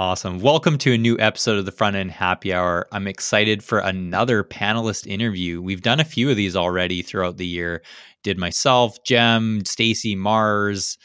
Awesome. Welcome to a new episode of the Frontend Happy Hour. I'm excited for another panelist interview. We've done a few of these already throughout the year. Did myself, Jem, Stacy, Mars,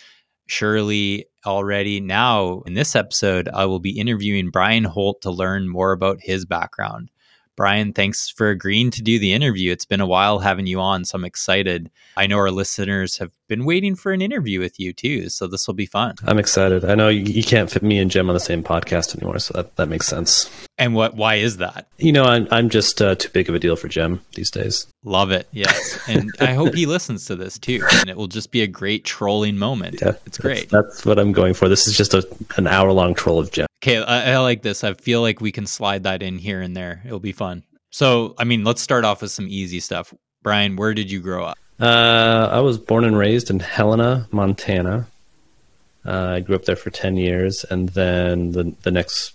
Shirley already. Now, in this episode, I will be interviewing Brian Holt to learn more about his background. Brian, thanks for agreeing to do the interview. It's been a while having you on, so I'm excited. I know our listeners have been waiting for an interview with you too, so this will be fun. I'm excited. I know you can't fit me and Jim on the same podcast anymore, so that makes sense. And why is that? You know, I'm just too big of a deal for Jim these days. Love it, yes. And I hope he listens to this too, and it will just be a great trolling moment. Yeah, it's great. That's what I'm going for. This is just an hour-long troll of Jim. Okay, I like this. I feel like we can slide that in here and there. It'll be fun. So, I mean, let's start off with some easy stuff. Brian, where did you grow up? I was born and raised in Helena, Montana. I grew up there for 10 years. And then the next,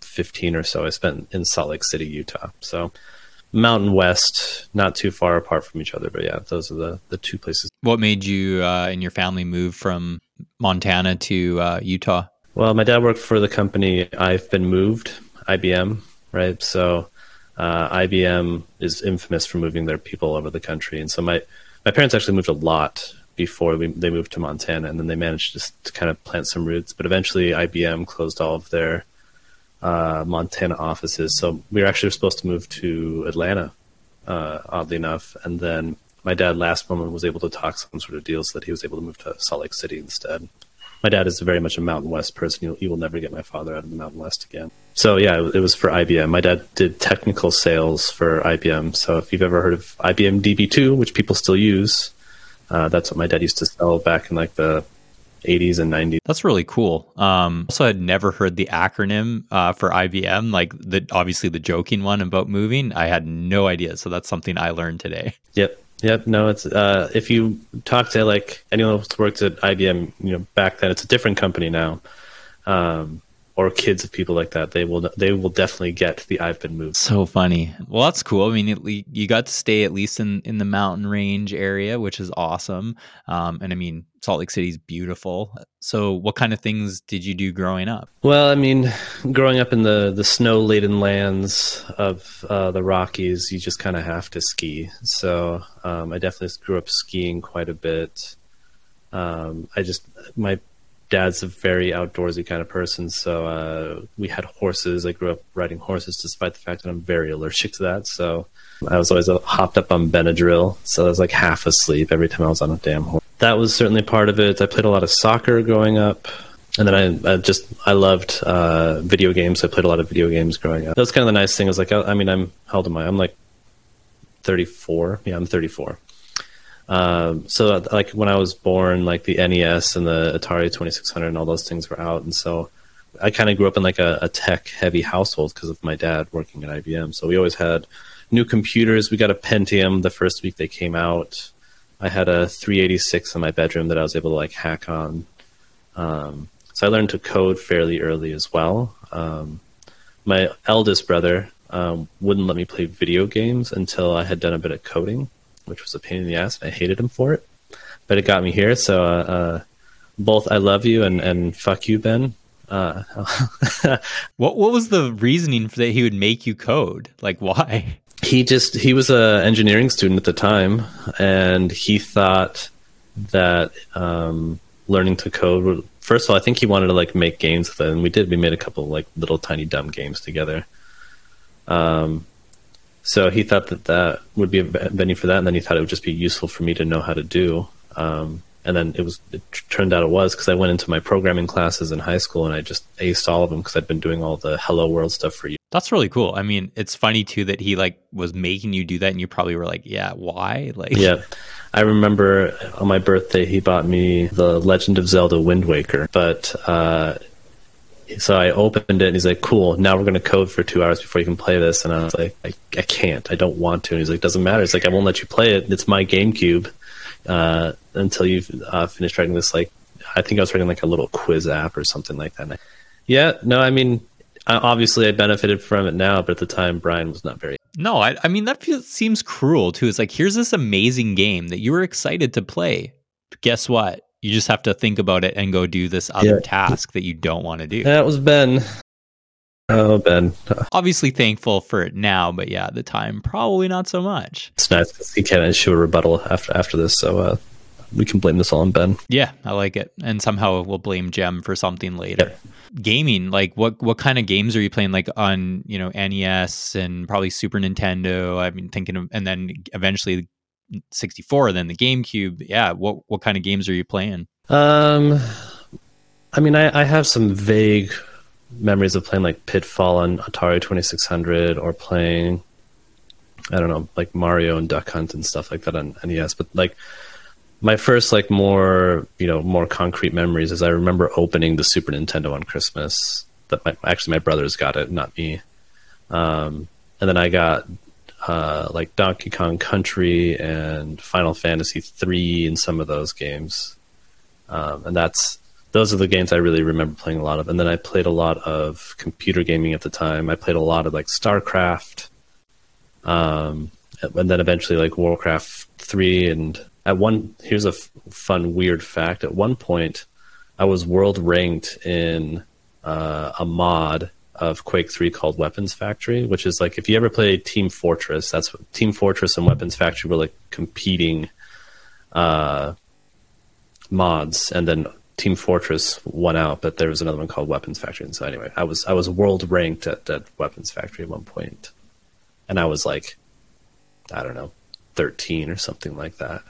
15 or so, I spent in Salt Lake City, Utah. So Mountain West, not too far apart from each other. But yeah, those are the two places. What made you and your family move from Montana to Utah? Well, my dad worked for the company I've been moved, IBM, right? So IBM is infamous for moving their people over the country. And so my parents actually moved a lot before they moved to Montana, and then they managed to kind of plant some roots. But eventually IBM closed all of their Montana offices. So we were actually supposed to move to Atlanta, oddly enough. And then my dad last moment was able to talk some sort of deal so that he was able to move to Salt Lake City instead. My dad is very much a Mountain West person. You will never get my father out of the Mountain West again. So yeah, it was for IBM. My dad did technical sales for IBM. So if you've ever heard of IBM DB2, which people still use, that's what my dad used to sell back in like the 80s and 90s. That's really cool. Also, I'd never heard the acronym for IBM, like obviously the joking one about moving. I had no idea. So that's something I learned today. Yep. Yep. No, it's if you talk to like anyone who's worked at IBM, back then, it's a different company now, or kids of people like that, they will definitely get the I've been moved. So funny. Well, that's cool. I mean, you got to stay at least in the mountain range area, which is awesome. And I mean, Salt Lake City is beautiful. So what kind of things did you do growing up? Well, I mean, growing up in the snow-laden lands of the Rockies, you just kind of have to ski. So I definitely grew up skiing quite a bit. My dad's a very outdoorsy kind of person, so we had horses. I grew up riding horses, despite the fact that I'm very allergic to that. So I was always hopped up on Benadryl, so I was like half asleep every time I was on a damn horse. That was certainly part of it. I played a lot of soccer growing up, and then I loved video games. I played a lot of video games growing up. That was kind of the nice thing. Is like, how old am I? I'm like 34. Yeah, I'm 34. So like when I was born, like the NES and the Atari 2600 and all those things were out. And so I kind of grew up in like a tech heavy household because of my dad working at IBM. So we always had new computers. We got a Pentium the first week they came out. I had a 386 in my bedroom that I was able to like hack on. So I learned to code fairly early as well. My eldest brother wouldn't let me play video games until I had done a bit of coding, which was a pain in the ass, and I hated him for it. But it got me here, so both I love you and fuck you, Ben. What was the reasoning for that he would make you code? Like, why? He was an engineering student at the time, and he thought that learning to code would... First of all, I think he wanted to like make games with it, and we did. We made a couple like little tiny dumb games together. So he thought that would be a venue for that, and then he thought it would just be useful for me to know how to do. And then it turned out it was, because I went into my programming classes in high school, and I just aced all of them because I'd been doing all the Hello World stuff for you. That's really cool. I mean, it's funny, too, that he like was making you do that, and you probably were like, yeah, why? Like, yeah. I remember on my birthday, he bought me The Legend of Zelda Wind Waker, but... So I opened it, and he's like, cool, now we're going to code for 2 hours before you can play this. And I was like, I can't. I don't want to. And he's like, doesn't matter. It's like, I won't let you play it. It's my GameCube until you've finished writing this. Like, I think I was writing like a little quiz app or something like that. Obviously I benefited from it now, but at the time, Brian was not very... No, I mean, that seems cruel, too. It's like, here's this amazing game that you were excited to play. But guess what? You just have to think about it and go do this other task that you don't want to do. That was Ben. Oh, Ben. Obviously thankful for it now, but yeah, at the time, probably not so much. It's nice to see Kevin issue a rebuttal after this, so we can blame this all on Ben. Yeah, I like it. And somehow we'll blame Jem for something later. Yeah. Gaming, like what kind of games are you playing? Like on, you know, NES and probably Super Nintendo, I mean, thinking of, and then eventually 64, then the GameCube. Yeah, what kind of games are you playing? I mean, I have some vague memories of playing like Pitfall on Atari 2600 or playing, I don't know, like Mario and Duck Hunt and stuff like that on NES. But like my first, like more, you know, more concrete memories is I remember opening the Super Nintendo on Christmas. That actually my brothers got it, not me. And then I got like Donkey Kong Country and Final Fantasy III and some of those games. And those are the games I really remember playing a lot of. And then I played a lot of computer gaming at the time. I played a lot of like StarCraft, and then eventually like Warcraft 3. And here's a fun, weird fact. At one point, I was world ranked in a mod of Quake 3 called Weapons Factory, which is like, if you ever played Team Fortress, that's what Team Fortress and Weapons Factory were like competing mods. And then Team Fortress won out, but there was another one called Weapons Factory. And so anyway, I was world ranked at Weapons Factory at one point, and I was like, I don't know, 13 or something like that.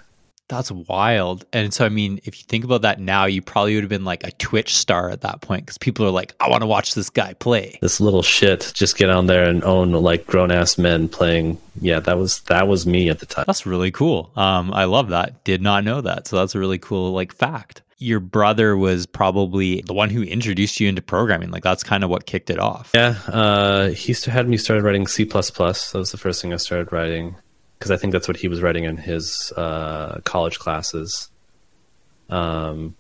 That's wild. And so, I mean, if you think about that now, you probably would have been like a Twitch star at that point, because people are like, I want to watch this guy play. This little shit just get on there and own like grown ass men playing. Yeah, that was me at the time. That's really cool. I love that. Did not know that. So that's a really cool like fact. Your brother was probably the one who introduced you into programming. Like that's kind of what kicked it off. Yeah. He had me started writing C++. That was the first thing I started writing, because I think that's what he was writing in his college classes. And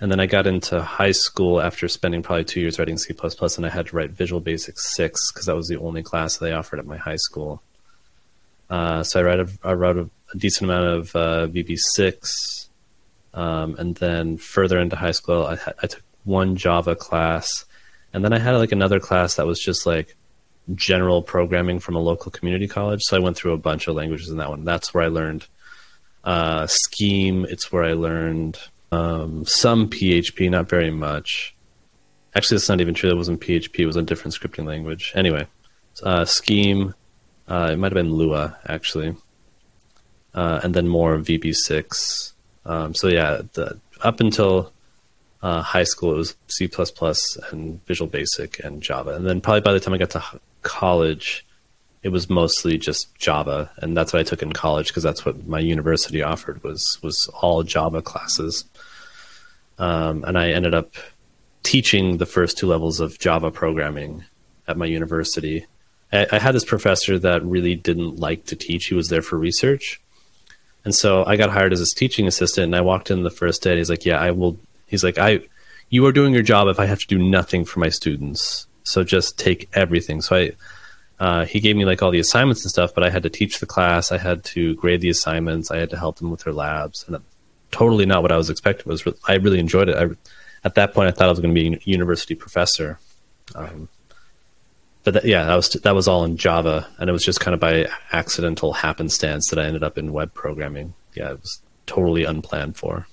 then I got into high school after spending probably 2 years writing C++, and I had to write Visual Basic 6 because that was the only class they offered at my high school. So I wrote a decent amount of VB6. And then further into high school, I took one Java class, and then I had like another class that was just like general programming from a local community college. So I went through a bunch of languages in that one. That's where I learned Scheme. It's where I learned some PHP, not very much. Actually, that's not even true. That wasn't PHP. It was a different scripting language. Anyway, Scheme. It might have been Lua, actually. And then more VB6. So yeah, up until high school, it was C++ and Visual Basic and Java. And then probably by the time I got to college, it was mostly just Java. And that's what I took in college, because that's what my university offered was all Java classes. And I ended up teaching the first two levels of Java programming at my university. I had this professor that really didn't like to teach. He was there for research. And so I got hired as his teaching assistant, and I walked in the first day, and he's like, yeah, I will. He's like, you are doing your job if I have to do nothing for my students. So just take everything. So he gave me like all the assignments and stuff, but I had to teach the class. I had to grade the assignments. I had to help them with their labs. And totally not what I was expecting. I really enjoyed it. At that point, I thought I was going to be a university professor. But that was all in Java, and it was just kind of by accidental happenstance that I ended up in web programming. Yeah, it was totally unplanned for.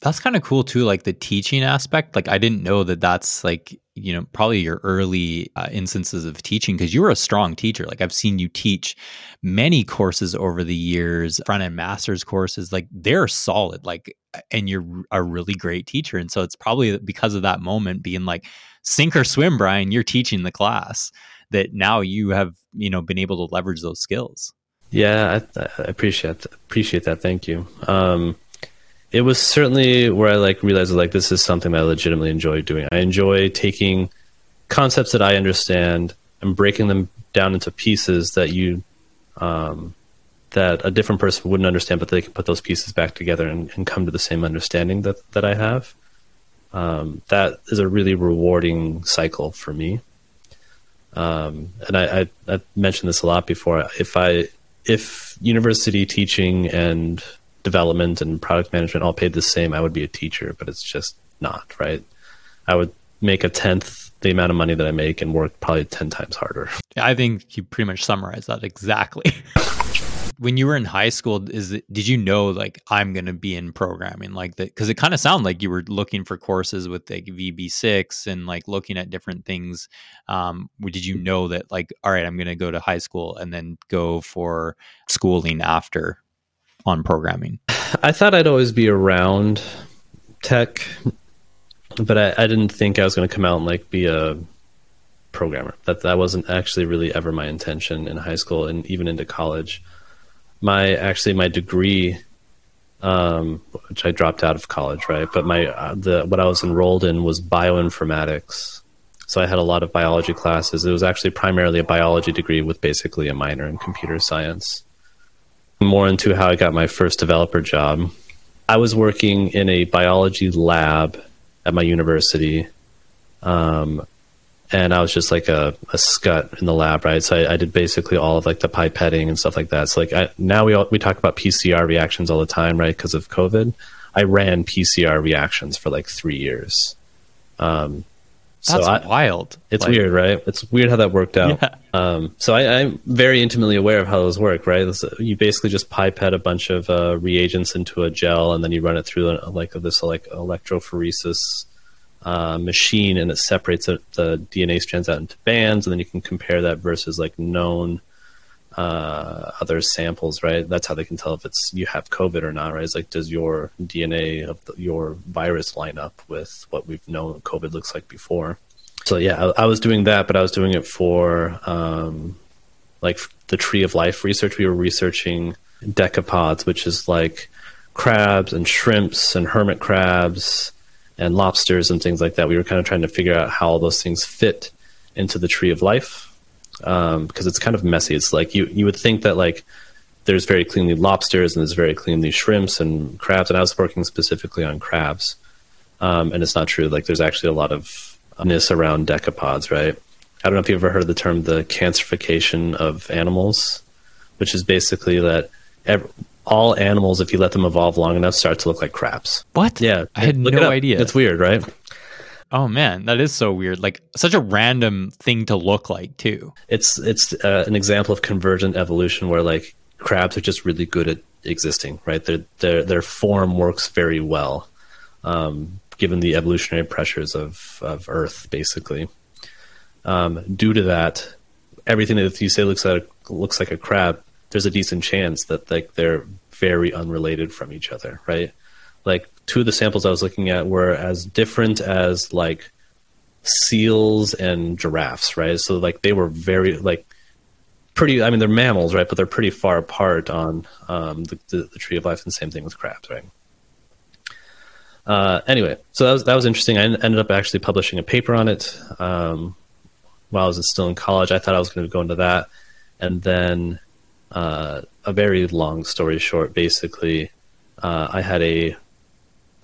That's kind of cool too, like the teaching aspect. Like I didn't know that that's like, you know, probably your early instances of teaching, because you were a strong teacher. Like I've seen you teach many courses over the years, Frontend Masters courses, like they're solid, like, and you're a really great teacher. And so it's probably because of that moment being like, sink or swim, Brian, you're teaching the class, that now you have, you know, been able to leverage those skills. Yeah, I appreciate that. Thank you. It was certainly where I like realized like this is something that I legitimately enjoy doing. I enjoy taking concepts that I understand and breaking them down into pieces that you that a different person wouldn't understand, but they can put those pieces back together and come to the same understanding that I have. That is a really rewarding cycle for me. And I mentioned this a lot before. If university teaching and development and product management all paid the same, I would be a teacher, but it's just not, right? I would make a tenth the amount of money that I make and work probably 10 times harder. I think you pretty much summarized that exactly. When you were in high school, did you know, like, I'm going to be in programming like that? Because it kind of sounded like you were looking for courses with like VB6 and like looking at different things. Did you know that, like, all right, I'm going to go to high school and then go for schooling after on programming? I thought I'd always be around tech, but I didn't think I was going to come out and like be a programmer. That wasn't actually really ever my intention in high school and even into college. My degree, which I dropped out of college, right? But what I was enrolled in was bioinformatics. So I had a lot of biology classes. It was actually primarily a biology degree with basically a minor in computer science. More into how I got my first developer job. I was working in a biology lab at my university. And I was just like a scut in the lab, right? So I did basically all of like the pipetting and stuff like that. So like now we talk about PCR reactions all the time, right? Because of COVID, I ran PCR reactions for like 3 years. That's wild. It's like, weird, right? It's weird how that worked out. Yeah. So I'm very intimately aware of how those work, right? You basically just pipette a bunch of reagents into a gel, and then you run it through this electrophoresis machine, and it separates the DNA strands out into bands, and then you can compare that versus like known other samples, right? That's how they can tell if you have COVID or not, right? It's like, does your DNA of your virus line up with what we've known COVID looks like before? So yeah, I was doing that, but I was doing it for like the Tree of Life research. We were researching decapods, which is like crabs and shrimps and hermit crabs and lobsters and things like that. We were kind of trying to figure out how all those things fit into the Tree of Life, because it's kind of messy. It's like you would think that like there's very cleanly lobsters and there's very cleanly shrimps and crabs, and I was working specifically on crabs, and it's not true. Like there's actually a lot of ness around decapods, right? I don't know if you've ever heard of the term the cancerification of animals, which is basically that all animals, if you let them evolve long enough, start to look like crabs. What? Yeah. I had no idea. It's weird, right? Oh, man. That is so weird. Like, such a random thing to look like, too. It's an example of convergent evolution where, like, crabs are just really good at existing, right? Their form works very well, given the evolutionary pressures of Earth, basically. Due to that, everything that you say looks like a crab, there's a decent chance that like they're very unrelated from each other, right? Like two of the samples I was looking at were as different as like seals and giraffes, right? So like they were very like pretty. I mean, they're mammals, right? But they're pretty far apart on the Tree of Life, and same thing with crabs, right? Anyway, so that was interesting. I ended up actually publishing a paper on it while I was still in college. I thought I was going to go into that, and then. A very long story short, basically, I had a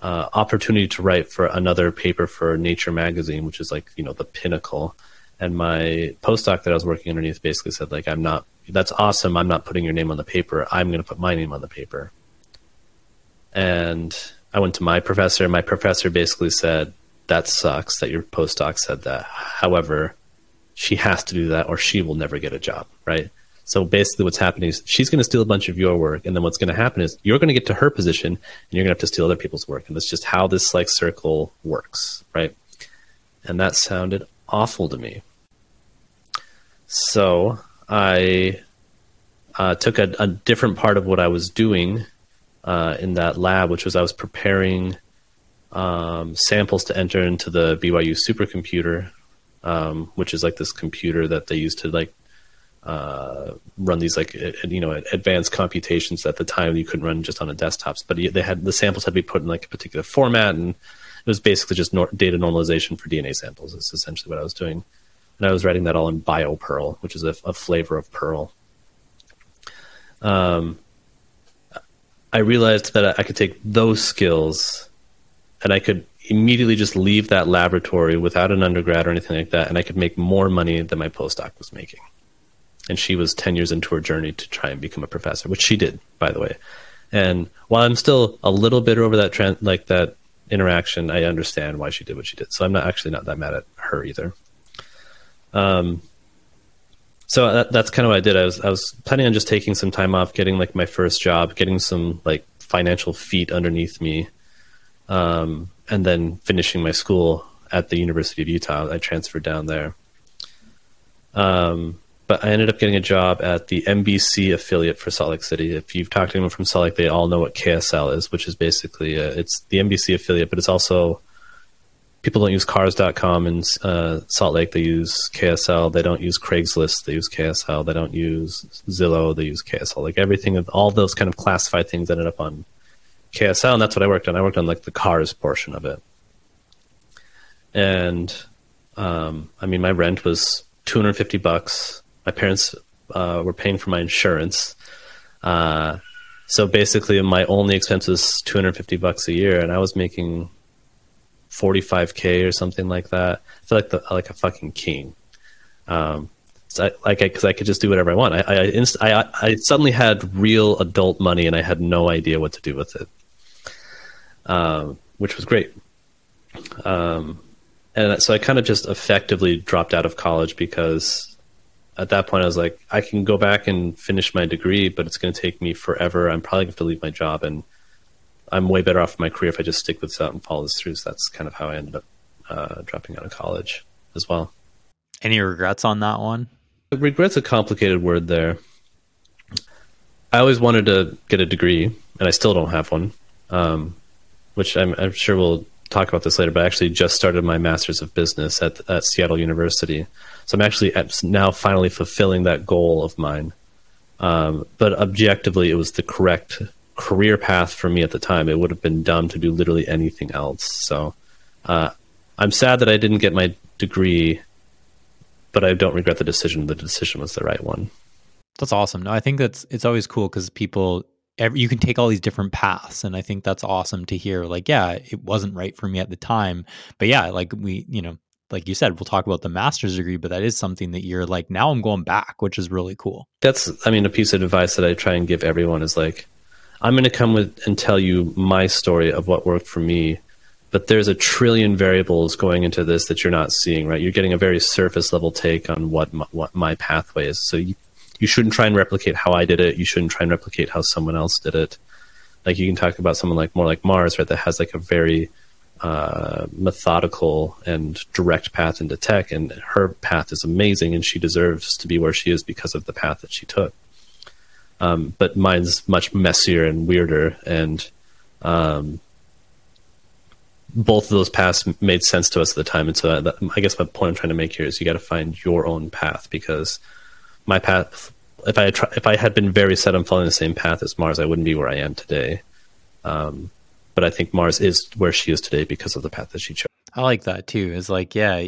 opportunity to write for another paper for Nature magazine, which is like, you know, the pinnacle. And my postdoc that I was working underneath basically said, like, that's awesome. I'm not putting your name on the paper. I'm going to put my name on the paper. And I went to my professor, and my professor basically said, that sucks that your postdoc said that. However, she has to do that or she will never get a job, right? So basically what's happening is she's going to steal a bunch of your work, and then what's going to happen is you're going to get to her position and you're going to have to steal other people's work. And that's just how this like circle works, right? And that sounded awful to me. So I took a different part of what I was doing in that lab, which was I was preparing samples to enter into the BYU supercomputer, which is like this computer that they use to like run these like, you know, advanced computations at the time you couldn't run just on a desktops, but they had the samples had to be put in like a particular format, and it was basically just data normalization for DNA samples. It's essentially what I was doing, and I was writing that all in BioPerl, which is a flavor of Perl. I realized that I could take those skills, and I could immediately just leave that laboratory without an undergrad or anything like that, and I could make more money than my postdoc was making. And she was 10 years into her journey to try and become a professor, which she did, by the way. And while I'm still a little bitter over that interaction, I understand why she did what she did. So I'm not that mad at her either. So that's kind of what I did. I was planning on just taking some time off, getting like my first job, getting some like financial feet underneath me, and then finishing my school at the University of Utah. I transferred down there. But I ended up getting a job at the NBC affiliate for Salt Lake City. If you've talked to anyone from Salt Lake, they all know what KSL is, which is basically it's the NBC affiliate, but it's also people don't use cars.com in Salt Lake. They use KSL. They don't use Craigslist. They use KSL. They don't use Zillow. They use KSL. Like everything, all those kind of classified things ended up on KSL, and that's what I worked on. I worked on like the cars portion of it. And I mean, my rent was $250. My parents were paying for my insurance. So basically my only expense was $250 a year, and I was making $45K or something like that. I feel like a fucking king. Because I could just do whatever I want. I suddenly had real adult money, and I had no idea what to do with it, which was great. And so I kind of just effectively dropped out of college because at that point I was like, I can go back and finish my degree, but it's going to take me forever. I'm probably going to have to leave my job, and I'm way better off in my career if I just stick with that and follow this through. So that's kind of how I ended up dropping out of college as well. Any regrets on that one? Regret's a complicated word there. I always wanted to get a degree, and I still don't have one, which I'm sure we'll talk about this later, but I actually just started my master's of business at Seattle University. So I'm actually now finally fulfilling that goal of mine. But objectively, it was the correct career path for me at the time. It would have been dumb to do literally anything else. So I'm sad that I didn't get my degree, but I don't regret the decision. The decision was the right one. That's awesome. No, I think it's always cool because people, you can take all these different paths, and I think that's awesome to hear. Like, yeah, it wasn't right for me at the time, but yeah, like like you said, we'll talk about the master's degree, but that is something that you're like, now I'm going back, which is really cool. That's, I mean, a piece of advice that I try and give everyone is like, I'm going to come with and tell you my story of what worked for me, but there's a trillion variables going into this that you're not seeing, right? You're getting a very surface level take on what my pathway is. So you shouldn't try and replicate how I did it. You shouldn't try and replicate how someone else did it. Like, you can talk about someone like Mars, right? That has like a very methodical and direct path into tech, and her path is amazing, and she deserves to be where she is because of the path that she took. But mine's much messier and weirder, and both of those paths made sense to us at the time. And so I guess my point I'm trying to make here is you got to find your own path, because my path, if I had been very set on following the same path as Mars, I wouldn't be where I am today. But I think Mars is where she is today because of the path that she chose. I like that too. It's like, yeah,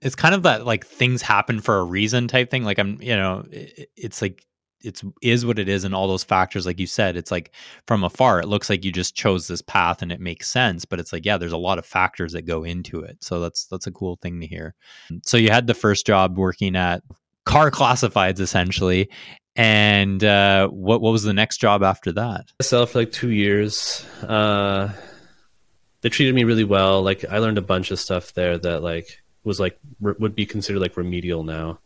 it's kind of that like things happen for a reason type thing. Like it's like, it is what it is, and all those factors, like you said, it's like from afar, it looks like you just chose this path and it makes sense, but it's like, yeah, there's a lot of factors that go into it. So that's a cool thing to hear. So you had the first job working at car classifieds essentially. And what was the next job after that? I sold for like 2 years. They treated me really well. Like, I learned a bunch of stuff there that like was like would be considered like remedial now.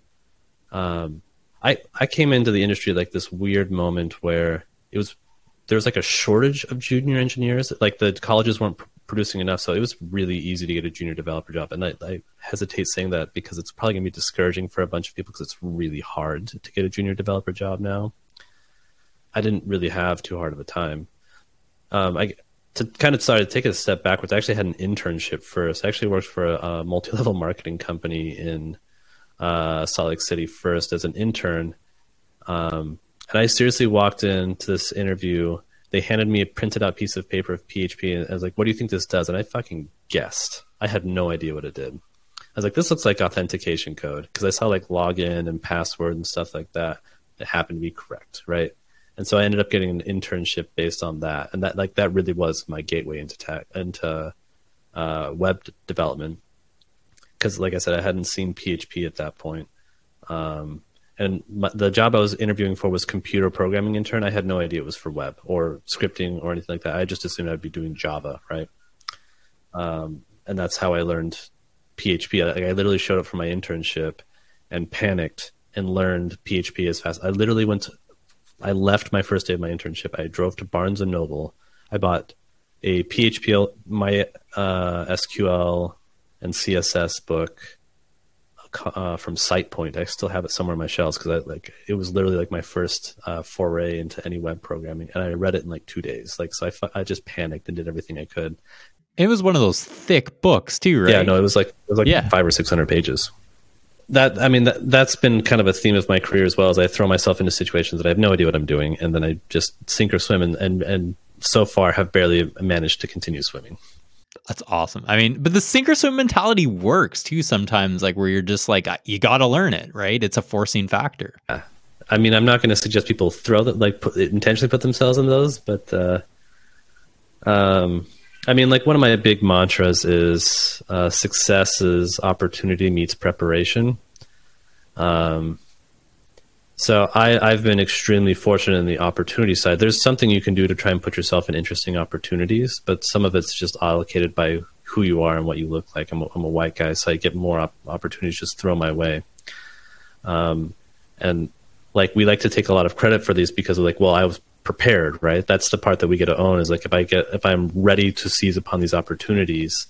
I came into the industry like this weird moment where there was like a shortage of junior engineers. Like, the colleges weren't producing enough, so it was really easy to get a junior developer job. And I hesitate saying that because it's probably going to be discouraging for a bunch of people, because it's really hard to get a junior developer job now. I didn't really have too hard of a time. To take a step backwards, I actually had an internship first. I actually worked for a multi-level marketing company in Salt Lake City first as an intern. And I seriously walked into this interview. They handed me a printed out piece of paper of PHP, and I was like, what do you think this does? And I fucking guessed. I had no idea what it did. I was like, this looks like authentication code, because I saw like login and password and stuff like that that happened to be correct, right? And so I ended up getting an internship based on that. And that really was my gateway into tech, into web development. Because, like I said, I hadn't seen PHP at that point. The job I was interviewing for was computer programming intern. I had no idea it was for web or scripting or anything like that. I just assumed I'd be doing Java, right? And that's how I learned PHP. I literally showed up for my internship and panicked and learned PHP as fast. I left my first day of my internship. I drove to Barnes & Noble. I bought a PHP, my SQL and CSS book from SitePoint. I still have it somewhere in my shelves because it was literally like my first foray into any web programming, and I read it in like 2 days. So I just panicked and did everything I could. It was one of those thick books too, right? Yeah, no, it was like 500 or 600 pages. That's been kind of a theme of my career as well, as I throw myself into situations that I have no idea what I'm doing, and then I just sink or swim, and so far have barely managed to continue swimming. That's awesome. But the sink or swim mentality works too sometimes, where you're just like, you got to learn it, right? It's a forcing factor. Yeah. I'm not going to suggest people throw that, intentionally put themselves in those, but one of my big mantras is success is opportunity meets preparation. So I've been extremely fortunate in the opportunity side. There's something you can do to try and put yourself in interesting opportunities, but some of it's just allocated by who you are and what you look like. I'm a white guy, so I get more opportunities just thrown my way. And we like to take a lot of credit for these because I was prepared, right? That's the part that we get to own, is if I'm ready to seize upon these opportunities,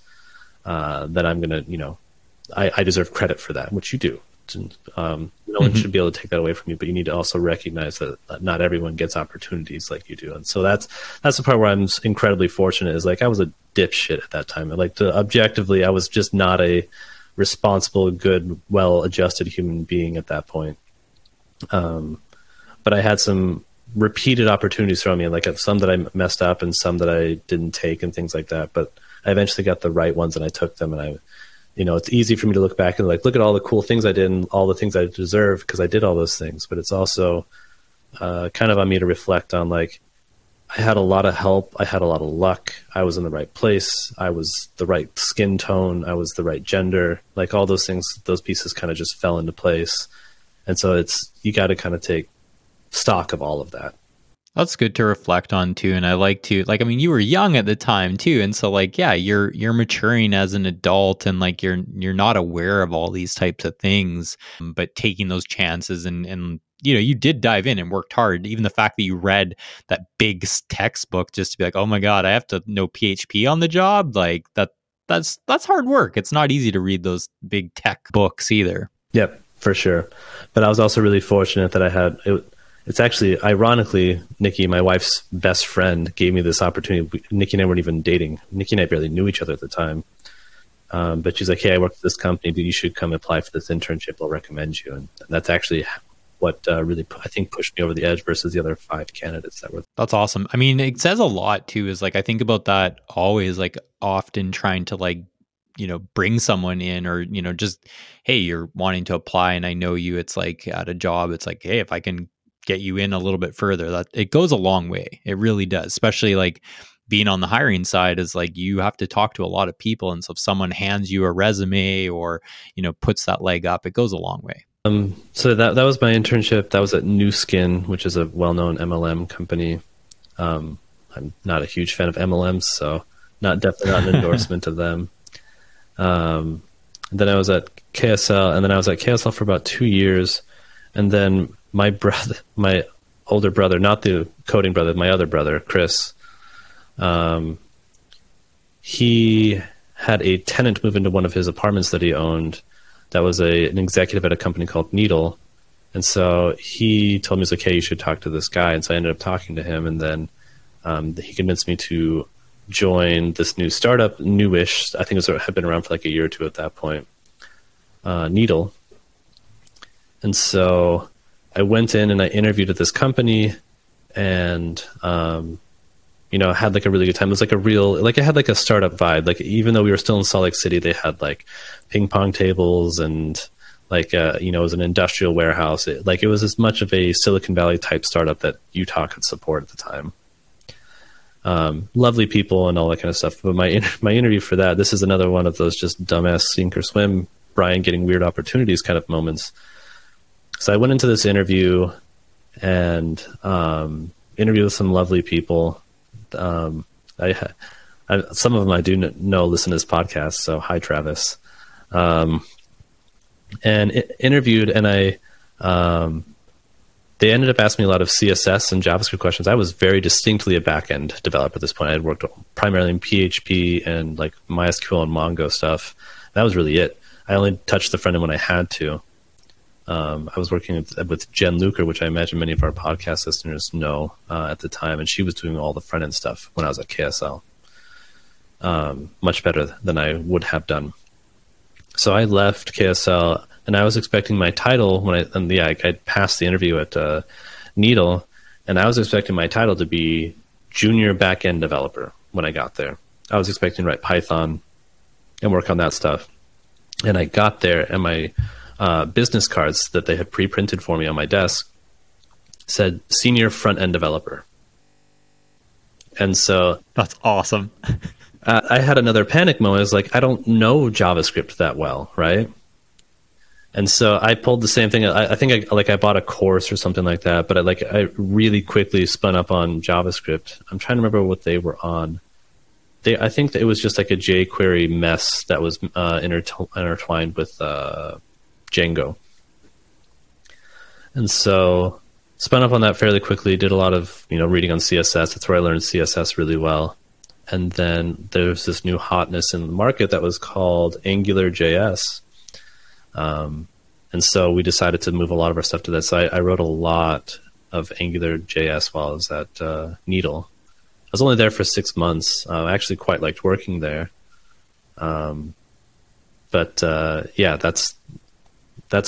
then I'm going to, I deserve credit for that, which you do. No one should be able to take that away from you, but you need to also recognize that not everyone gets opportunities like you do. And so that's the part where I'm incredibly fortunate, is I was a dipshit at that time. Objectively, I was just not a responsible, good, well-adjusted human being at that point. But I had some repeated opportunities thrown me, some that I messed up and some that I didn't take and things like that. But I eventually got the right ones and I took them, and it's easy for me to look back and look at all the cool things I did and all the things I deserve because I did all those things. But it's also kind of on me to reflect on, I had a lot of help. I had a lot of luck. I was in the right place. I was the right skin tone. I was the right gender. All those things, those pieces kind of just fell into place. And so you got to kind of take stock of all of that. That's good to reflect on too. And I like to, you were young at the time too. And so you're maturing as an adult, and you're not aware of all these types of things, but taking those chances and you did dive in and worked hard. Even the fact that you read that big textbook just to be oh my God, I have to know PHP on the job. That's hard work. It's not easy to read those big tech books either. Yep, for sure. But I was also really fortunate that I had, it's actually, ironically, Nikki, my wife's best friend, gave me this opportunity. Nikki and I weren't even dating. Nikki and I barely knew each other at the time. But she's hey, I work for this company. Dude, you should come apply for this internship. I'll recommend you. And that's actually what really, I think, pushed me over the edge versus the other 5 candidates that were. That's awesome. It says a lot, too, is I think about that always, often trying to, bring someone in, or, just, hey, you're wanting to apply and I know you. It's at a job, it's hey, if I can get you in a little bit further, that it goes a long way. It really does, especially being on the hiring side, is you have to talk to a lot of people, and so if someone hands you a resume or puts that leg up, it goes a long way. So that was my internship. That was at New Skin, which is a well-known MLM company. I'm not a huge fan of MLMs, so definitely not an endorsement of them. Then I was at KSL, and then I was at KSL for about 2 years, and then my older brother, not the coding brother, my other brother, Chris, he had a tenant move into one of his apartments that he owned that was an executive at a company called Needle. And so he told me, okay, you should talk to this guy. And so I ended up talking to him. And then he convinced me to join this new startup, newish. I think it had been around for a year or two at that point, Needle. And so I went in and I interviewed at this company, and, had a really good time. It was it had a startup vibe. Even though we were still in Salt Lake City, they had ping pong tables and it was an industrial warehouse. It was as much of a Silicon Valley type startup that Utah could support at the time. Lovely people and all that kind of stuff. But my interview for that, this is another one of those just dumbass sink or swim, Brian getting weird opportunities kind of moments. So I went into this interview and interviewed with some lovely people. I Some of them I do know listen to this podcast, so hi, Travis. And interviewed, and they ended up asking me a lot of CSS and JavaScript questions. I was very distinctly a backend developer at this point. I had worked primarily in PHP and like MySQL and Mongo stuff. That was really it. I only touched the front end when I had to. I was working with Jen Luker, which I imagine many of our podcast listeners know at the time, and she was doing all the front end stuff when I was at KSL. Much better than I would have done. So I left KSL, and I was expecting my title I passed the interview at Needle, and I was expecting my title to be junior backend developer when I got there. I was expecting to write Python and work on that stuff. And I got there, and my business cards that they had pre-printed for me on my desk said senior front-end developer. And so that's awesome. I had another panic moment. I was like, I don't know JavaScript that well, right? And so I pulled the same thing. I think I bought a course or something like that, but I really quickly spun up on JavaScript. I'm trying to remember what they were on. I think that it was just like a jQuery mess that was intertwined with Django. And so spun up on that fairly quickly, did a lot of reading on CSS. That's where I learned CSS really well. And then there's this new hotness in the market that was called AngularJS. And so we decided to move a lot of our stuff to that. So I wrote a lot of AngularJS while I was at Needle. I was only there for 6 months. I actually quite liked working there. That's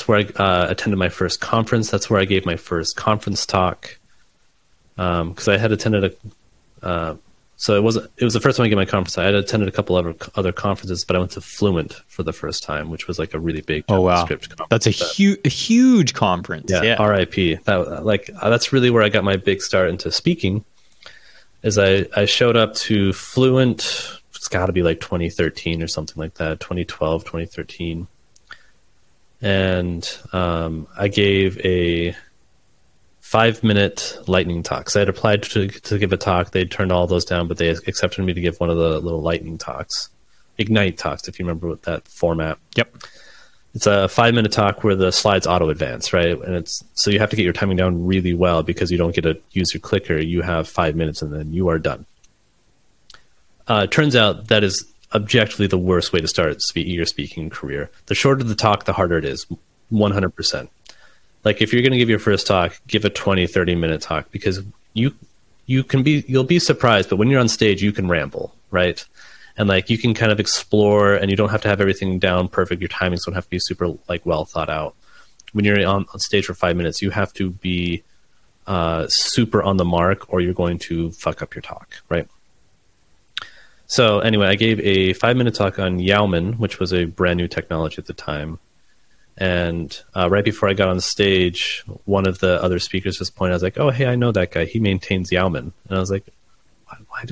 where I attended my first conference. That's where I gave my first conference talk. Because I had attended it was the first time I gave my conference. I had attended a couple other conferences, but I went to Fluent for the first time, which was like a really big JavaScript conference. That's a huge conference. Yeah. RIP. That's really where I got my big start into speaking. Is I showed up to Fluent. It's got to be like 2013 or something like that, 2012, 2013. And I gave a 5-minute lightning talks. I had applied to give a talk. They turned all those down, but they accepted me to give one of the little lightning talks, Ignite talks, if you remember what that format. Yep. It's a 5-minute talk where the slides auto advance, right? And so you have to get your timing down really well because you don't get to use your clicker. You have 5 minutes and then you are done. Turns out that is objectively the worst way to start your speaking career. The shorter the talk, the harder it is, 100%. Like if you're going to give your first talk, give a 20, 30-minute talk because you'll be surprised, but when you're on stage, you can ramble, right? And like you can kind of explore, and you don't have to have everything down perfect. Your timings don't have to be super like well thought out. When you're on stage for 5 minutes, you have to be super on the mark, or you're going to fuck up your talk, right? So anyway, I gave a 5-minute talk on Yeoman, which was a brand new technology at the time. And right before I got on stage, one of the other speakers just pointed out, I was like, oh, hey, I know that guy. He maintains Yeoman. And I was like,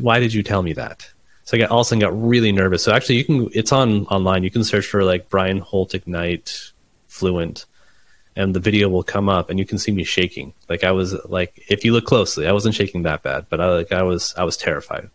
why did you tell me that? So I also got really nervous. So actually, it's online. You can search for like Brian Holt Ignite Fluent, and the video will come up, and you can see me shaking. Like I was like, if you look closely, I wasn't shaking that bad, but I was terrified.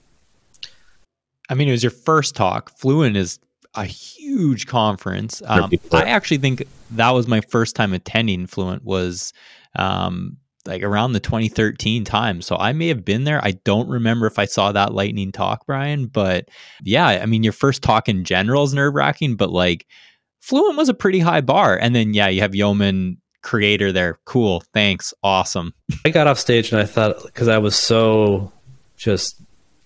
I mean, it was your first talk. Fluent is a huge conference. I actually think that was my first time attending Fluent was like around the 2013 time. So I may have been there. I don't remember if I saw that lightning talk, Brian, but yeah, I mean, your first talk in general is nerve wracking, but like Fluent was a pretty high bar. And then, yeah, you have Yeoman creator there. Cool. Thanks. Awesome. I got off stage and I thought, cause I was so just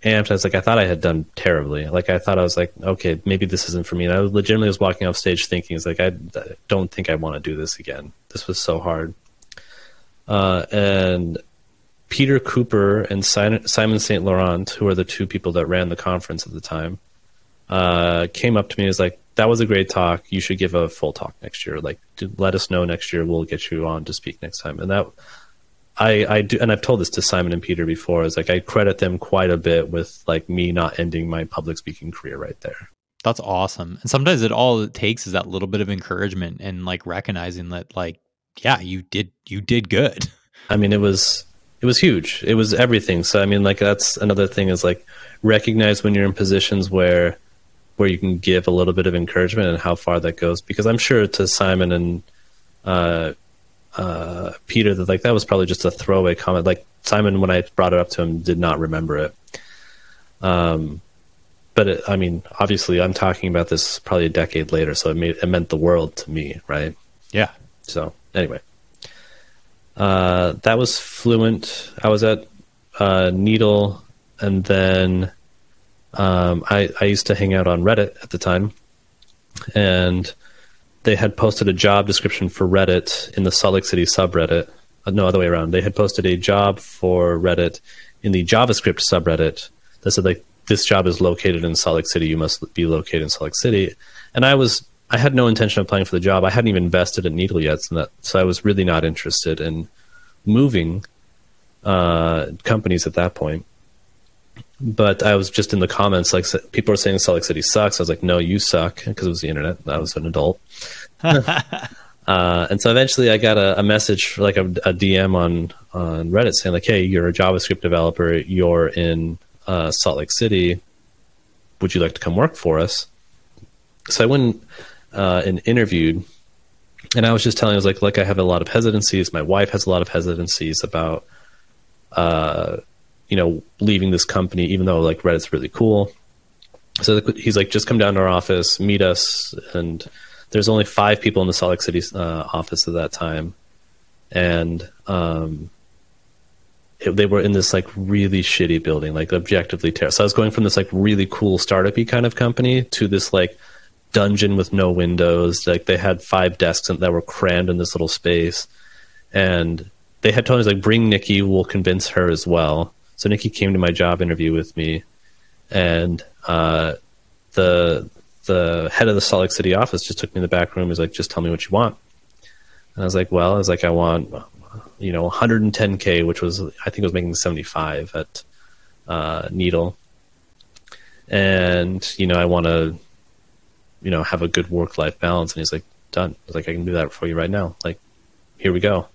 amped. I was like, I thought I had done terribly. Like, I thought I was like, okay, maybe this isn't for me. And I legitimately was walking off stage thinking, it's like, I don't think I want to do this again. This was so hard. And Peter Cooper and Simon St. Laurent, who are the two people that ran the conference at the time, came up to me and was like, that was a great talk. You should give a full talk next year. Like, let us know next year. We'll get you on to speak next time. And that... I do, and I've told this to Simon and Peter before, is like I credit them quite a bit with like me not ending my public speaking career right there. That's awesome. And sometimes all it takes is that little bit of encouragement and like recognizing that like, yeah, you did good. I mean, it was it was huge. It was everything. So I mean, like, that's another thing is like recognize when you're in positions where you can give a little bit of encouragement and how far that goes. Because I'm sure to Simon and Peter that like that was probably just a throwaway comment. Like Simon, when I brought it up to him, did not remember it. But it, I mean, obviously, I'm talking about this probably a decade later, so it meant the world to me, right? Yeah. So anyway, that was Fluent. I was at Needle, and then I used to hang out on Reddit at the time, and they had posted a job description for Reddit in the Salt Lake City subreddit. No, other way around. They had posted a job for Reddit in the JavaScript subreddit that said, like, this job is located in Salt Lake City. You must be located in Salt Lake City. And I had no intention of applying for the job. I hadn't even invested in Needle yet, so I was really not interested in moving companies at that point. But I was just in the comments, like, people were saying Salt Lake City sucks. I was like, no, you suck, because it was the internet. I was an adult. And so eventually I got a message, like a DM on Reddit saying, like, hey, you're a JavaScript developer. You're in Salt Lake City. Would you like to come work for us? So I went and interviewed, and I was just telling, I was like, look, I have a lot of hesitancies. My wife has a lot of hesitancies about, leaving this company, even though like Reddit's really cool. So he's like, just come down to our office, meet us. And there's only 5 people in the Salt Lake City office at that time. And they were in this like really shitty building, like objectively terrible. So I was going from this like really cool startup-y kind of company to this like dungeon with no windows. Like they had 5 desks that were crammed in this little space. And they had told me, like, bring Nikki, we'll convince her as well. So Nikki came to my job interview with me, and the head of the Salt Lake City office just took me in the back room. He's like, just tell me what you want. And I was like, well, I want, $110K, which was, I think I was making 75 at Needle. And, I want to, have a good work-life balance. And he's like, done. I was like, I can do that for you right now. Like, here we go.